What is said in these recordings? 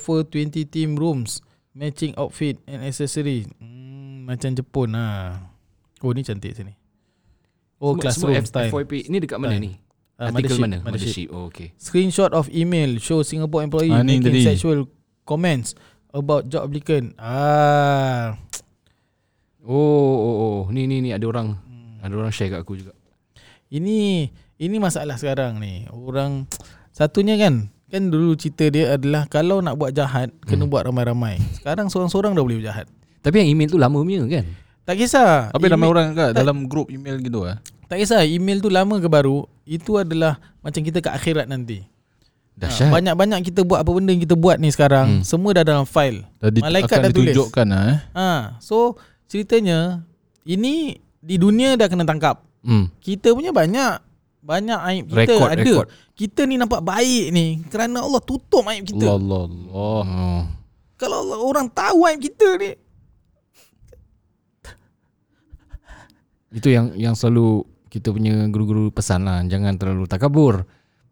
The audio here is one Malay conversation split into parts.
offer 20 team rooms, matching outfit and accessory. Macam Jepun lah. Oh ni cantik sini. Oh semua, classroom semua style. FYP ni dekat mana ni? Artikel mana? Mothership. Oh, okay. Screenshot of email show Singapore employee making sexual comments about job applicant. Ah. Oh. Ni ada orang. Ada orang share kat aku juga. Ini masalah sekarang ni. Orang satunya kan dulu cerita dia adalah kalau nak buat jahat kena buat ramai-ramai. Sekarang seorang-seorang dah boleh berjahat. Tapi yang email tu lama punya kan? Tak kisah. Apa ramai orang kat dalam grup email gitu ah. Tak kisah email tu lama ke baru, itu adalah macam kita kat akhirat nanti. Dahsyat. Banyak-banyak kita buat apa benda yang kita buat ni sekarang, semua dah dalam file. Malaikat dah tulis. Ditunjukkan So ceritanya ini di dunia dah kena tangkap. Kita punya banyak aib kita record. Kita ni nampak baik ni kerana Allah tutup aib kita. Allah. Kalau orang tahu aib kita ni, itu yang selalu kita punya guru-guru pesan lah. Jangan terlalu takabur.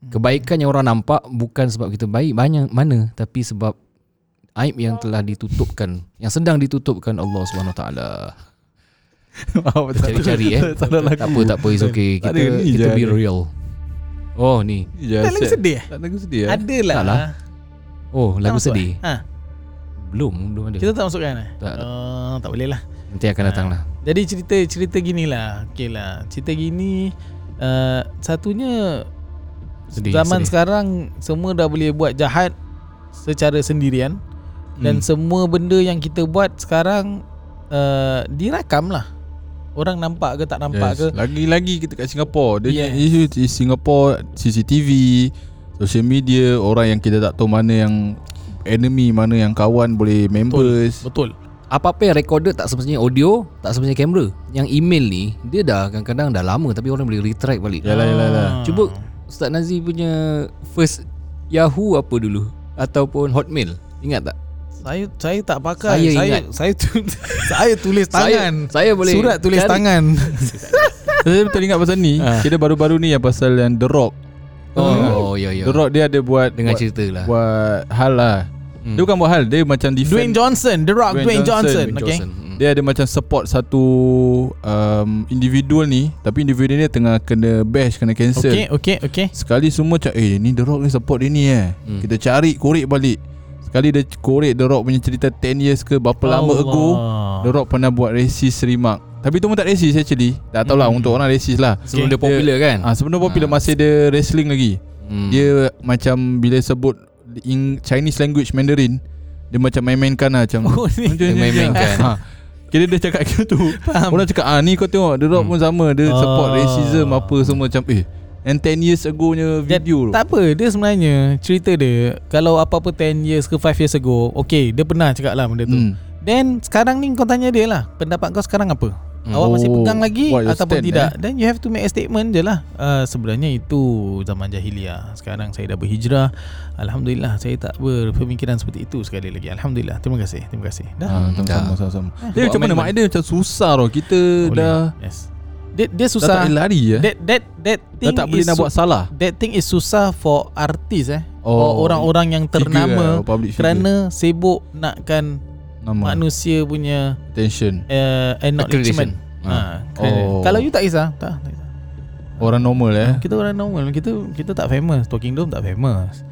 Kebaikan yang orang nampak bukan sebab kita baik banyak mana, tapi sebab aib yang telah ditutupkan, yang sedang ditutupkan Allah SWT. Cari-cari Tak apa it's okay. Kita be real. Oh ni tak lagu sedih. Adalah taklah. Oh lagu sedih Belum ada. Kita tak masukkan tak boleh lah. Nanti akan datang lah. Jadi cerita gini lah. Okay lah. Cerita gini satunya Zaman sekarang semua dah boleh buat jahat secara sendirian. Dan semua benda yang kita buat sekarang dirakam lah. Orang nampak ke tak nampak ke. Lagi-lagi kita kat Singapura. Dia isu Singapura, CCTV, social media. Orang yang kita tak tahu mana yang enemy, mana yang kawan, boleh members. Betul. Apa-apa yang recorded tak semestinya audio, tak semestinya kamera. Yang email ni dia dah kadang-kadang dah lama tapi orang boleh retract balik. Yalah. Cuba Ustaz Nazi punya first Yahoo apa dulu ataupun Hotmail. Ingat tak? Saya tak pakai. Saya tulis tangan. Saya boleh surat tulis tangan. Saya betul ingat pasal ni. Kita baru-baru ni yang pasal yang The Rock. Oh ya. The Rock dia ada buat dengan ceritalah. Buat hal lah. Dia bukan buat hal, dia macam defend The Rock Dwayne Johnson. Dia ada macam support satu individual ni, tapi individu ni tengah kena bash, kena cancel. Okay. Sekali semua cakap ni The Rock ni support dia ni Kita cari korek balik. Sekali dia korek The Rock punya cerita 10 years ke berapa lama ago The Rock pernah buat racist remark. Tapi tu pun tak racist actually. Tak tahulah untuk orang racist lah. Sebelum dia popular kan. Sebelum dia popular masa dia wrestling lagi. Dia macam bila sebut in Chinese language Mandarin, dia macam main-mainkan lah. Macam main-mainkan. Kira dia cakap gitu. Orang cakap ni kau tengok The Rock pun sama, dia support racism apa semua macam and 10 years ago nya video. Tak apa, dia sebenarnya cerita dia kalau apa-apa 10 years ke 5 years ago, okay dia pernah cakap lah benda tu. Then sekarang ni kau tanya dia lah, pendapat kau sekarang apa? Awak masih pegang lagi ataupun tidak? Then you have to make a statement je lah. Sebenarnya itu zaman jahiliah. Sekarang saya dah berhijrah, Alhamdulillah saya tak berpemikiran seperti itu sekali lagi. Alhamdulillah. Terima kasih. Dah. Sama-sama. Dia macam mana mak dia macam susah tau. Kita dah dia susah. Dah tak lari ya. That thing dah tak boleh nak buat salah. That thing is susah for artis or orang-orang yang ternama kerana sibuk nakkan manusia punya attention and acknowledgement. Kalau you tak kisah, tak kisah. Orang normal Kita orang normal, kita tak famous. Talking Dome tak famous.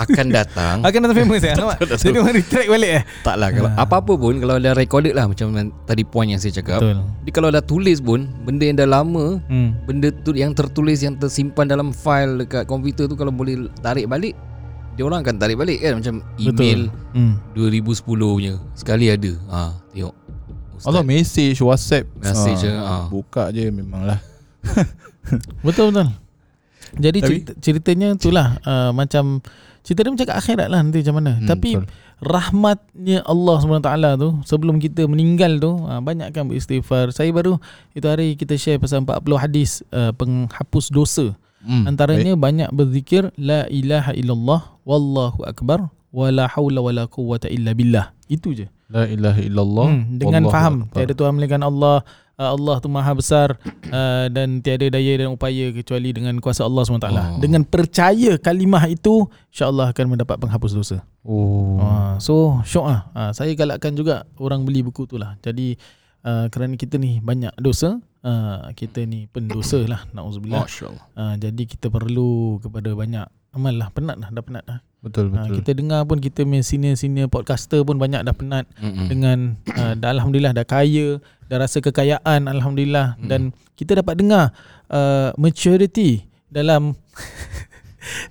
Akan datang famous nampak. Jadi orang retract balik Taklah kalau apa-apa pun kalau dah recorded lah macam tadi point yang saya cakap. Betul. Jadi kalau dah tulis pun benda yang dah lama, benda tu yang tertulis yang tersimpan dalam file dekat komputer tu kalau boleh tarik balik, dia orang akan tarik balik kan. Macam email 2010 punya sekali ada tengok Allah message WhatsApp je buka je memanglah. Betul. Jadi ceritanya itulah macam cerita dia macam kat akhirat lah nanti macam mana. Tapi betul. Rahmatnya Allah SWT tu sebelum kita meninggal tu banyakkan beristighfar. Saya baru itu hari kita share pasal 40 hadis penghapus dosa. Antaranya banyak berzikir la ilaha illallah wallahu akbar wala haula wala quwwata illa billah. Itu je. La ilaha illallah dengan faham tiada Tuhan melainkan Allah, Allah tu maha besar dan tiada daya dan upaya kecuali dengan kuasa Allah SWT. Dengan percaya kalimah itu, insyaAllah akan mendapat penghapus dosa. So syok lah. Saya galakkan juga orang beli buku tu lah. Jadi kerana kita ni banyak dosa, kita ni pendosa lah, na'udzubillah. Jadi kita perlu kepada banyak amal lah. Penat lah, dah penat lah. Betul. Kita dengar pun, kita punya senior-senior podcaster pun banyak dah penat dengan dah alhamdulillah dah kaya, dah rasa kekayaan, alhamdulillah. Dan kita dapat dengar maturity dalam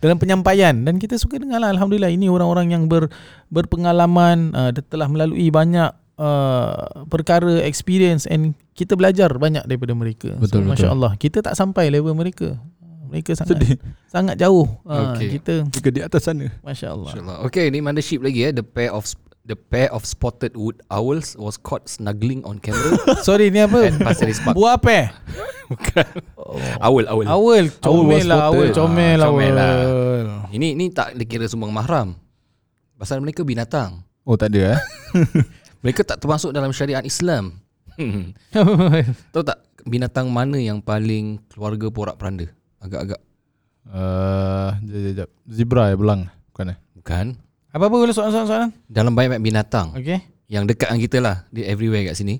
dalam penyampaian, dan kita suka dengar lah, alhamdulillah ini orang-orang yang berpengalaman, telah melalui banyak perkara, experience, and kita belajar banyak daripada mereka. Betul, so, Masya Allah, kita tak sampai level mereka. Mereka sangat sedih, sangat jauh. Kita di atas sana. Masya-Allah. Masya-Allah. Okey, ni membership lagi The pair of spotted wood owls was caught snuggling on camera. Sorry, ni apa? Buah apa? Bukan. Owl. Owl comel. Ini tak dikira sumbang mahram. Pasal mereka binatang. Oh, tak ada eh. Mereka tak termasuk dalam syariat Islam. Tahu tak binatang mana yang paling keluarga porak-peranda? Agak-agak jap. Zebra ya, belang. Bukan eh? Bukan. Apa-apa boleh soalan-soalan? Dalam banyak binatang, okay, yang dekat dengan kita lah, dia everywhere kat sini.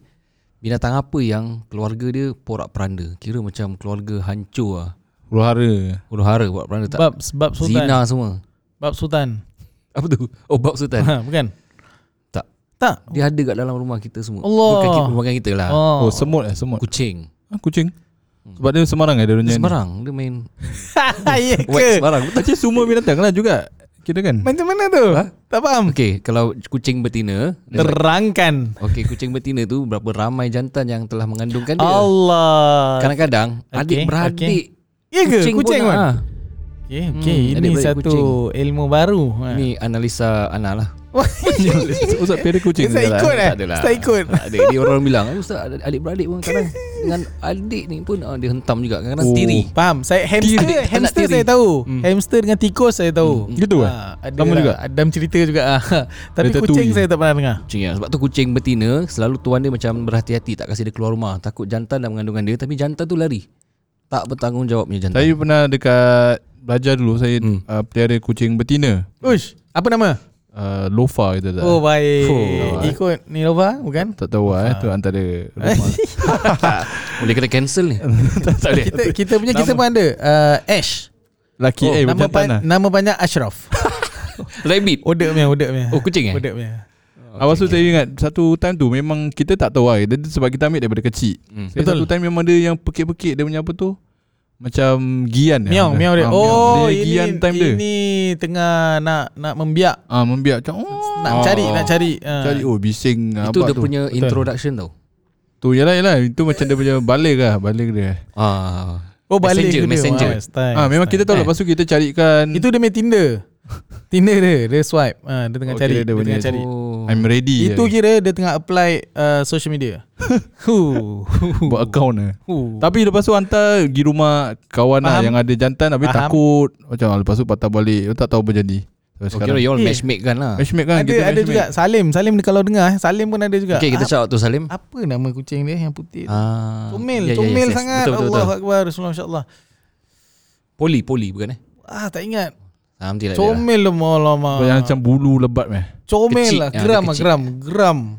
Binatang apa yang keluarga dia porak-peranda? Kira macam keluarga hancur lah. Huru-hara porak-peranda tak? Bab sultan. Zina semua. Bab sultan. Apa tu? Oh, bab sultan. Bukan? Tak. Dia ada kat dalam rumah kita semua. Allah. Bukan kita lah. Oh, semut. Kucing. Sebab dia Semarang ada dunia. Semarang ni. Dia main wax Semarang. Macam semua binatang lah juga. Kira kan? Macam mana tu? Ha? Tak faham. Okey, kalau kucing betina, terangkan. Okey, kucing betina tu berapa ramai jantan yang telah mengandungkan dia. Allah. Kadang-kadang adik-beradik. Ya ke? Kucing kan? Okey, ini satu kucing. Ilmu baru. Ini analisa anak lah. Ustaz peri kucing ni lah. Tak ikut. Dia orang bilang, ustaz adik-beradik pun kadang dengan adik ni pun dia hentam juga kadang-kadang tiri. Faham? Saya hamster saya tahu. Hamster dengan tikus saya tahu. Gitu ah. Sama juga. Adam cerita juga ah. Tapi kucing saya tak pernah dengar. Kucing sebab tu kucing betina selalu tuan dia macam berhati-hati tak kasi dia keluar rumah, takut jantan dan mengandungan dia, tapi jantan tu lari. Tak bertanggungjawabnya jantan. Saya pernah dekat belajar dulu saya pelihara kucing betina. Uish, apa nama? Lofa gitu dah. Oh baik. Ikut ni Lofa bukan? Tak tahu tu antara rumah. Boleh kena cancel ni. Tak kita punya nama. Kita pun ada Ash. Laki nama banyak Ashraf. Rabbit. Odek punya. Oh kucing eh? Odek punya. Awal tu saya ingat satu time tu memang kita tak tahu dia sebab kita ambil daripada kecil. Satu time memang dia yang pekik-pekik dia punya apa tu? Macam gian miau dia. Oh dia gian time dia. Ini tengah nak membiak. Membiak macam nak cari. Oh bising itu dia punya tu. Introduction tau. Tu yalah itu macam dia punya balik dia. Oh balik messenger. Memang kita tahu lepas tu kita carikan. Itu dia main Tinder dia swipe. Dia tengah cari. I'm ready. Itu kira dia tengah apply social media. Buat account lah. Tapi lepas tu hantar pergi rumah kawan lah yang ada jantan. Habis takut macam lepas tu patah balik. Tak tahu apa jadi. Kira you all matchmake kan lah. Ada juga Salim kalau dengar. Salim pun ada juga. Okay kita shout out tu Salim. Apa nama kucing dia yang putih? Comel sangat. Allah Akbar. Rasulullah. Poli bukan eh? Tak ingat. Comel lah malam. Yang macam bulu lebat meh. Comel lah, geram.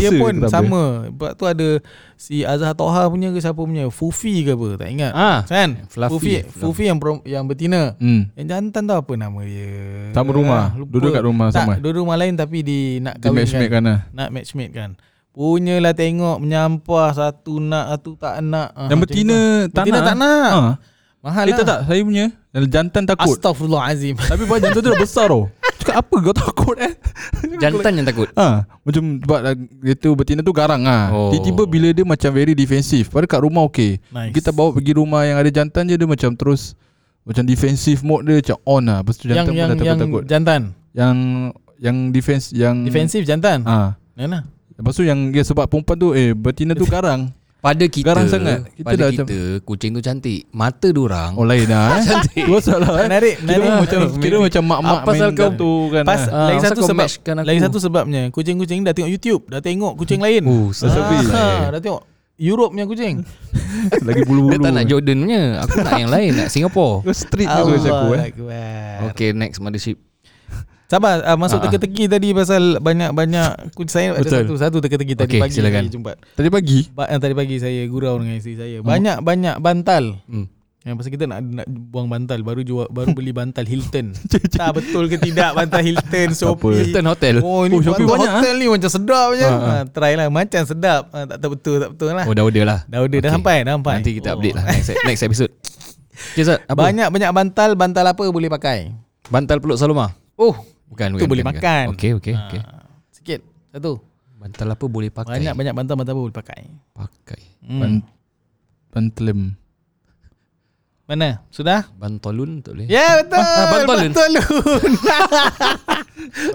Dia pun sama. Sebab tu ada si Azhar Toha punya ke siapa punya, Fufi ke apa, tak ingat. Kan? Fufi yang betina. Yang jantan tu apa nama dia? Sama rumah. Duduk kat rumah sama. Tak, duduk rumah lain tapi di nak kahwin kan. Nak matchmate kan. Punyalah tengok menyampah satu nak satu tak nak. Yang betina tak nak. Mahal lah. Tak saya punya jantan takut. Astaghfirullahalazim. Tapi buat jantan tu dah besar tau. Cakap apa kau takut eh? Jantan yang takut. Macam sebab dia tu betina tu garang ah. Tiba-tiba bila dia macam very defensif. Padahal kat rumah okey. Nice. Kita bawa pergi rumah yang ada jantan je dia macam terus macam defensive mode dia macam on lah. Lepas tu jantan pun dah takut. Yang defensif jantan. Lepas tu yang sebab perempuan tu betina tu garang. Pada kita garang sangat. Pada kita kucing tu cantik. Mata diorang oh lain lah cantik. Kau salah menarik. Kira macam mak-mak main tu kan. Lagi satu sebab, lagi satu sebabnya kucing-kucing dah tengok YouTube, dah tengok kucing lain. Dah tengok Europe punya kucing. Lagi bulu-bulu. Dia tak nak Jordan punya. Aku nak yang lain, nak Singapore. Kau street juga macam aku eh. Okay, next mothership. Sabar, masuk teka-teki tadi pasal banyak saya ada satu teka-teki tadi pagi. Silakan. Tadi pagi saya gurau dengan isteri saya. Banyak bantal. Yang pasal kita nak buang bantal, baru beli bantal Hilton. Tak betul ke tidak bantal Hilton Shopee. Hilton Hotel. Oh, ini Shopee banyak hotel ni macam sedap je. Try lah macam sedap. Tak betul lah. Oh, dah order lah. Dah order, okay. dah sampai. Nanti kita update lah next episode. Okay, Zat, banyak bantal apa boleh pakai? Bantal peluk Saloma. Oh, bukan. Itu boleh makan. Okey. Sikit. Satu. Bantal apa boleh pakai? Banyak bantal apa boleh pakai? Pakai. Bantlem. Mana? Sudah? Bantalun tak boleh. Ya, betul. Bantalun.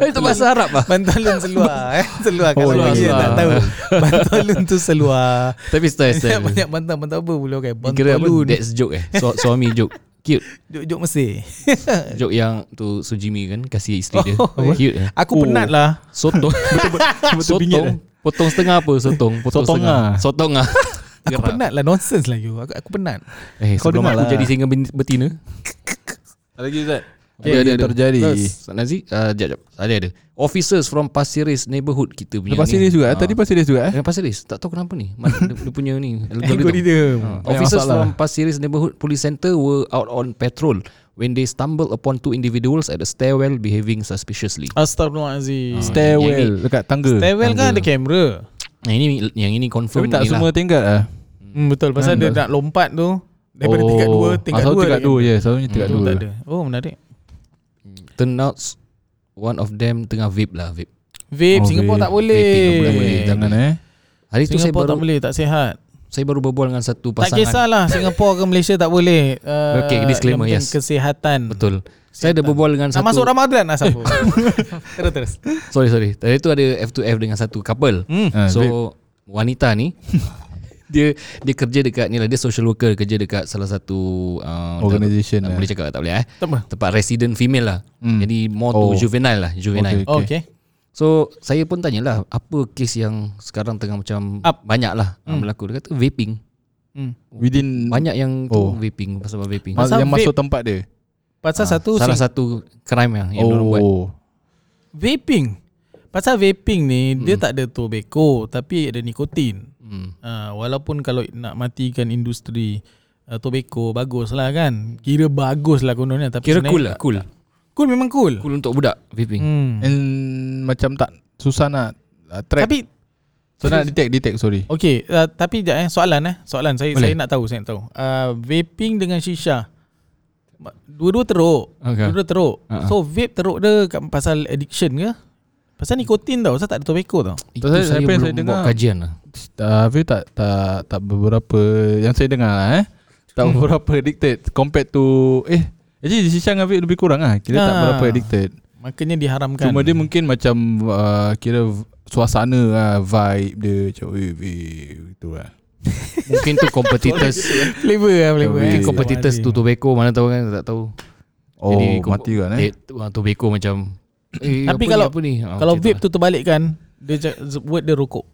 Itu bahasa Arab lah. Bantalun seluar. Seluar. Kalau bagi tak tahu. Bantalun tu seluar. Tapi style. Banyak bantal apa boleh pakai? Bantalun. That's joke Suami joke. Cute. Jok Mesir. Jok yang tu Sujimi kan kasih isteri dia. Cute. Aku penat lah. Sotong. Betul pingit. Potong setengah apa sotong? Potong setengah. Sotong ah. Aku penat lah, nonsense lah you. Aku penat. Kau sebelum aku jadi singa betina. Ada lagi Ustaz? Ada terjadi. Ustaz Nazi, jap. Ada. Officers from Pasir Ris neighborhood kita punya. Pasir Ris juga. Pasir Ris. Tak tahu kenapa ni. Dia punya ni. Officers from Pasir Ris neighborhood police center were out on patrol when they stumbled upon two individuals at a stairwell behaving suspiciously. Astagfirullahalazim. Stairwell dekat tangga. Stairwell kan ada kamera. Yang ini confirm. Tapi tak semua tingkat lah. Betul, pasal dia nak lompat tu daripada tingkat 2, tingkat 2. Ya, selalunya tingkat 2 tak ada. Oh, menarik. Turn out one of them tengah vape. Vape Singapore tak boleh. Jangan Hari tu saya baru tak boleh, tak sihat. Saya baru berbual dengan satu pasangan. Tak kisahlah Singapore ke Malaysia tak boleh. Okay, disclaimer, yes. Kesihatan. Betul. Saya dah berbual dengan satu. Masuk Ramadan lah sahabat. Terus. Sorry. Tadi tu ada F2F dengan satu couple. So wanita ni dia kerja dekat ni lah, dia social worker, kerja dekat salah satu organisation. Tak boleh cakap tak boleh tempat resident female lah. Jadi more to juvenile. Okay. So saya pun tanyalah apa kes yang sekarang tengah macam banyak lah berlaku. Dia kata vaping. Within banyak yang tu vaping, pasal vaping. Yang masuk tempat dia. Pasal salah satu crime yang diorang buat. Vaping. Pasal vaping ni dia tak ada tobacco tapi ada nikotin. Walaupun kalau nak matikan industri tobacco baguslah kan. Kira baguslah kononnya tapi kira cool. Cool memang cool. Cool untuk budak vaping. And macam tak susah nak track. Tapi so nak detect sorry. Okay, tapi soalan saya nak tahu. Vaping dengan shisha. Dua-dua teruk. Okay. Dua-dua teruk. So vape teruk dia pasal addiction ke? Pasal nikotin tau. Pasal tak ada tobacco tau. Itu saya belum buat kajian lah. Vape tak beberapa yang saya dengar lah tak beberapa addicted compared to actually shisha dengan vape lebih kurang lah. Kira tak berapa addicted. Makanya diharamkan. Cuma dia mungkin macam kira suasana lah, vibe dia macam gitu lah. Mungkin tu competitors flavor mungkin competitors tu tobacco mana tahu kan, tak tahu. Jadi mati kan tobacco macam tapi kalau vape tu terbalik kan, dia word dia rokok.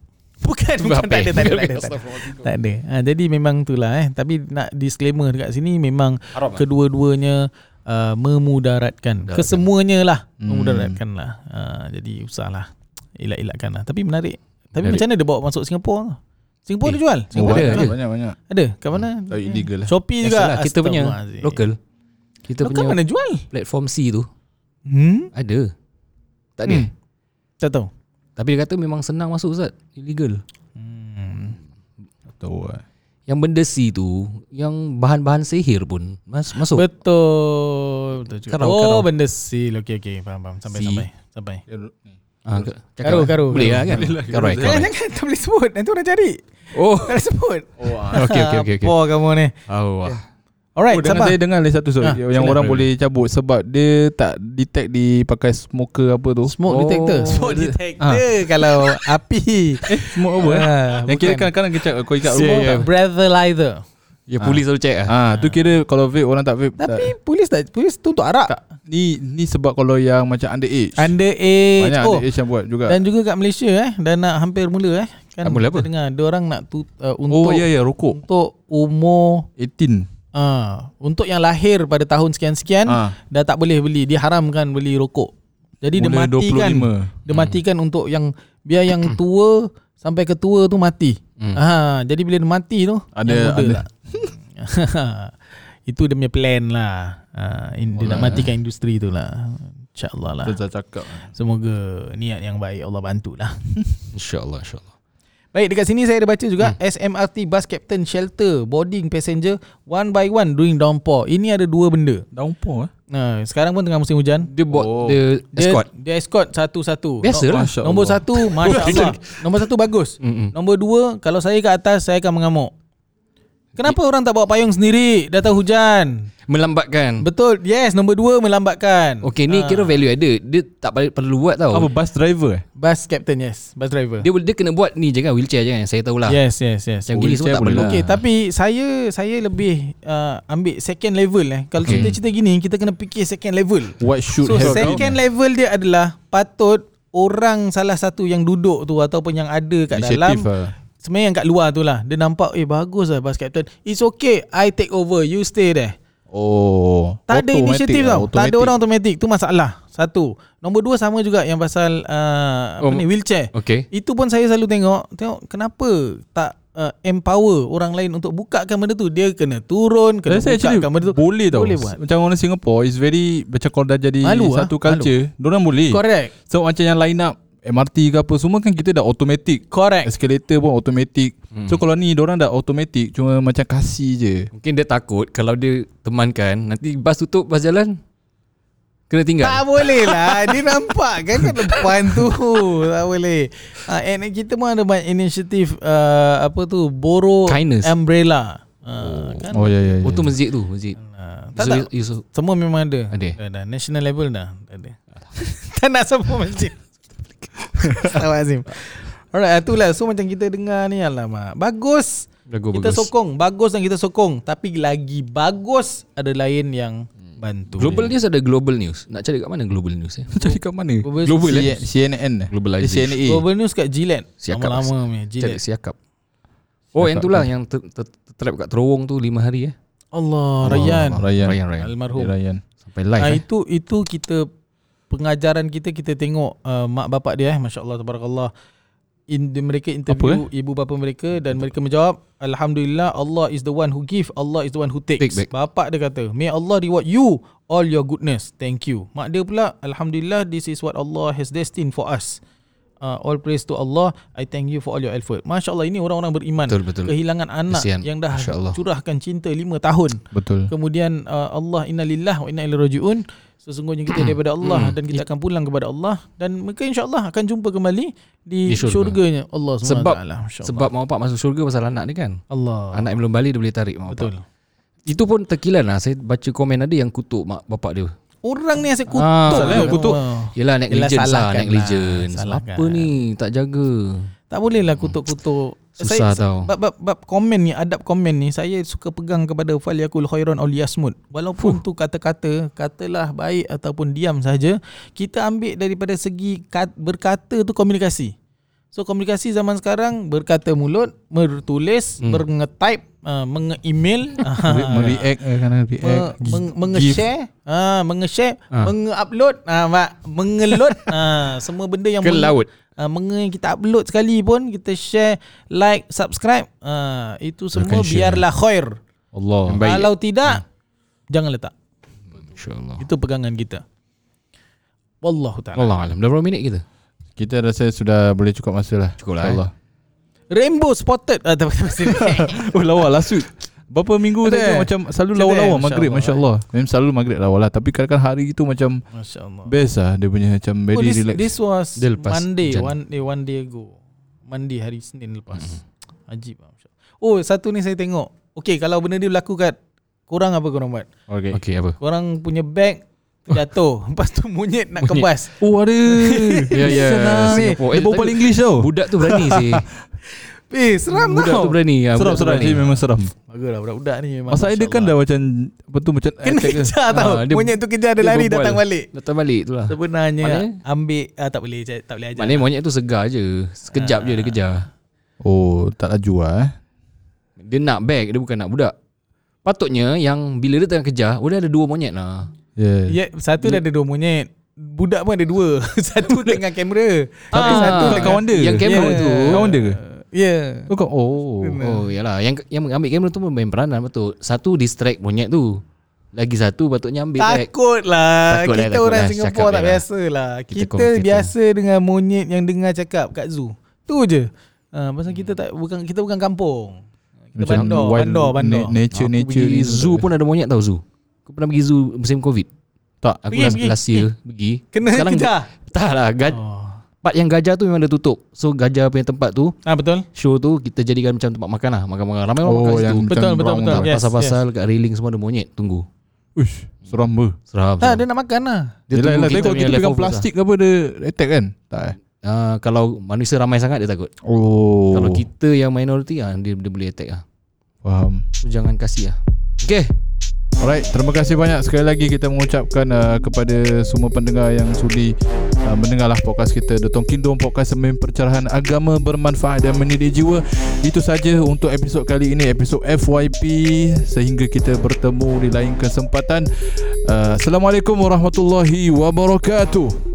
Bukan tak ada. Jadi memang itulah tapi nak disclaimer dekat sini memang Arab, kedua-duanya memudaratkan. Kesemuanya lah memudaratkan lah. Jadi usahlah elak-elakkan lah. Tapi menarik. Macam mana dia bawa masuk Singapura dia jual? Singapura ada banyak-banyak. Ada kat mana? Illegal lah. Shopee juga lah, kita punya lokal mana jual? Platform C tu ada. Tak ada. Tak tahu. Tapi dia kata memang senang masuk Ustaz. Illegal. Tak tahu lah. Yang benda C tu, yang bahan-bahan sihir pun masuk. Betul karau. Benda C. Okay faham. Sampai Karo. Boleh lah kan? Karo. Jangan, tak boleh sebut. Nanti orang cari. Tak boleh sebut. Okey. Apa kamu ni? Alright, sabar. Saya dengar lagi satu sorry yang orang boleh cabut sebab dia tak detect dipakai smoker apa tu. Smoke detector. Smoke detector kalau api. Smoke apa? Yang kira kadang-kadang kau ikat rumah. Breathalyzer. Ya polis selalu check tu kira kalau vape orang tak vape. Tapi polis tu untuk arak. Tak. Ni sebab kalau yang macam underage. Banyak underage yang buat juga. Dan juga kat Malaysia dan nak hampir mula kan. Kita dengar dia orang nak untuk rokok. Untuk umur 18. Untuk yang lahir pada tahun sekian-sekian dah tak boleh beli, diharamkan beli rokok. Jadi mula dia matikan untuk yang biar yang tua sampai ke tua tu mati. Jadi bila dia mati tu ada. Itu dia punya plan lah. Dia nak matikan industri tu lah. InsyaAllah lah. Semoga niat yang baik Allah bantulah. InsyaAllah. Baik, dekat sini saya ada baca juga SMRT bus captain shelter boarding passenger one by one during downpour. Ini ada dua benda. Downpour sekarang pun tengah musim hujan. Dia buat escort. Dia escort satu-satu. Biasalah. Nombor satu, masya-Allah. Nombor satu bagus. Nombor dua, kalau saya kat atas saya akan mengamuk. Kenapa orang tak bawa payung sendiri? Dah tahu hujan. Melambatkan. Betul. Yes, nombor dua melambatkan. Okay, ni kira value ada. Dia tak perlu buat tau. Apa, bus driver? Bus captain, yes. Bus driver. Dia kena buat ni je kan, wheelchair je kan. Saya tahulah. Yes. Macam gini semua tak boleh. Okay, tapi saya lebih ambil second level. Kalau cerita-cerita gini, kita kena fikir second level. What should happen? So, second level dia adalah patut orang salah satu yang duduk tu ataupun yang ada kat dalam sebenarnya yang kat luar tu lah, dia nampak bagus lah bus captain. It's okay, I take over, you stay there. Tak ada inisiatif tau. Automatic. Tak ada orang automatik. Tu masalah. Satu. Nombor dua sama juga yang pasal wheelchair. Okay. Itu pun saya selalu tengok kenapa tak empower orang lain untuk bukakan benda tu. Dia kena turun, kena bukakan benda tu. Boleh tau. Boleh buat. Macam orang Singapore is very, macam kalau dah jadi malu, satu culture, diorang boleh. Correct. So macam yang line up MRT ke apa semua kan kita dah automatic. Correct. Escalator pun automatic. So kalau ni diorang dah automatic, cuma macam kasih je. Mungkin dia takut kalau dia temankan nanti bas tutup, bas jalan, kena tinggal. Tak boleh lah. Dia nampak kan depan tu. Tak boleh. And kita pun ada banyak inisiatif apa tu, borrow kindness umbrella. Kan? Oh ya. Itu masjid tu. Tak. Semua memang ada. National level dah ada. Tak nak semua masjid. Astagfirullahalazim. Alright, itulah. So macam kita dengar ni, alamak, bagus. Kita sokong. Bagus dan kita sokong. Tapi lagi bagus ada lain yang bantu. Global News ada Global News. Nak cari kat mana Global News? Cari kat mana? Global CNN. Global News kat Gillette. Lama-lama ni Gillette. Siakap. Oh, yang itulah yang tertrap kat terowong tu 5 hari. Allah, Rayyan. Almarhum Rayyan. Sampai live. Itu kita pengajaran kita tengok mak bapak dia, masya-Allah tabarakallah. Mereka interview ibu bapa mereka dan mereka menjawab, alhamdulillah, Allah is the one who give, Allah is the one who takes. Bapak dia kata, may Allah reward you all your goodness, thank you. Mak dia pula, alhamdulillah, this is what Allah has destined for us. All praise to Allah, I thank you for all your effort. Masya-Allah, ini orang-orang beriman. Betul. Kehilangan anak yang dah curahkan cinta 5 tahun. Betul. Kemudian Allah, inna lillahi wa inna ilaihi rajiun. Sesungguhnya kita daripada Allah dan kita akan pulang kepada Allah dan mereka insya-Allah akan jumpa kembali di syurganya Allah Subhanahu Wa Taala. Sebab mak bapak masuk syurga pasal anak ni kan. Allah. Anak yang belum balik dia boleh tarik mak bapak. Betul. Itu pun terkilan lah. Saya baca komen ada yang kutuk mak bapak dia. Orang ni asyik kutuk. Kutuk. Yalah, negligence. Apa ni? Tak jaga. Tak boleh lah kutuk-kutuk. Susah tau. Bab komen ni, adab komen ni, saya suka pegang kepada falyakul khairan aw liyasmut. Walaupun tu katalah baik ataupun diam saja, kita ambil daripada segi berkata tu komunikasi. So komunikasi zaman sekarang berkata mulut, bertulis, bertype, menge-email, menge-share, menge-upload, mengeload, semua benda yang ke laut. Yang kita upload sekali pun kita share, like, subscribe, itu semua biarlah khair. Allah. Kalau tidak jangan letak. InsyaAllah. Itu pegangan kita. Wallahu ta'ala. Allah alam. Dah berapa minit kita? Kita rasa sudah boleh cukup masa lah. Cukup lah. Allah. Rainbow spotted. Oh, lawa lasut. Berapa minggu saya macam selalu lawa-lawa maghrib, masya-Allah. Memang selalu maghrib lawa lah, tapi kadang-kadang hari itu macam masya-Allah. Best lah dia punya macam very relax. This was Monday, one day ago. Monday hari Senin lepas. Ajib lah, masya-Allah. Oh, satu ni saya tengok. Okay, kalau benda ni berlaku kat korang apa korang buat? Okey, okay, apa? Korang punya bag jatuh, lepas tu monyet nak kebas. Oh ada. Ya ya, Singapore. Dia berbual English tau. Budak tu berani sih. Seram budak tau. Budak tu berani. Seram-seram dia memang seram. Baguslah budak-budak ni memang. Masa dia kan dah macam betul macam kena kejar tau. Monyet tu kejar dia lari datang balik. Datang balik itulah. Sebenarnya ambil tak boleh ajar. Maknanya monyet tu segar je. Sekejap je dia kejar. Oh, tak laju ah. Dia nak bag, dia bukan nak budak. Patutnya yang bila dia tengah kejar, dia ada dua monyet lah. Yeah. Satu dah ada dua monyet. Budak pun ada dua. Satu tengah kamera, satu kawan dia. Yang kamera tu kawan dia ke? Ya. Oh, yalah. Yang ambil kamera tu pun main peranan betul. Satu distract monyet tu, lagi satu patutnya ambil bag. Takutlah. Kita orang Singapore tak biasalah. Kita biasa dengan monyet yang dengar cakap kat zoo. Tu je. Pasal kita bukan kampung. Kita bandar. Nature. Zoo pun ada monyet tau, zoo. Kau pernah pergi zoo musim COVID? Tak, aku last year pergi. Kena kejar? Tak lah. Part yang gajah tu memang dah tutup. So gajah punya tempat tu, betul, show tu kita jadikan macam tempat makan lah. Makan-makan ramai orang makan situ. Betul. Pasal-pasal kat railing semua ada monyet tunggu. Uish, seram ber. Tak, dia nak makan lah. Dia tengok kita pegang plastik ke apa, dia attack kan? Tak kalau manusia ramai sangat dia takut. Kalau kita yang minority dia boleh attack lah. Faham. Jangan kasih lah. Okay. Alright, terima kasih banyak sekali lagi kita mengucapkan kepada semua pendengar yang sudi mendengarlah podcast kita, The Tongking Dom, podcast sembang pencerahan agama bermanfaat dan mendidik jiwa. Itu saja untuk episod kali ini, episod FYP, sehingga kita bertemu di lain kesempatan. Assalamualaikum warahmatullahi wabarakatuh.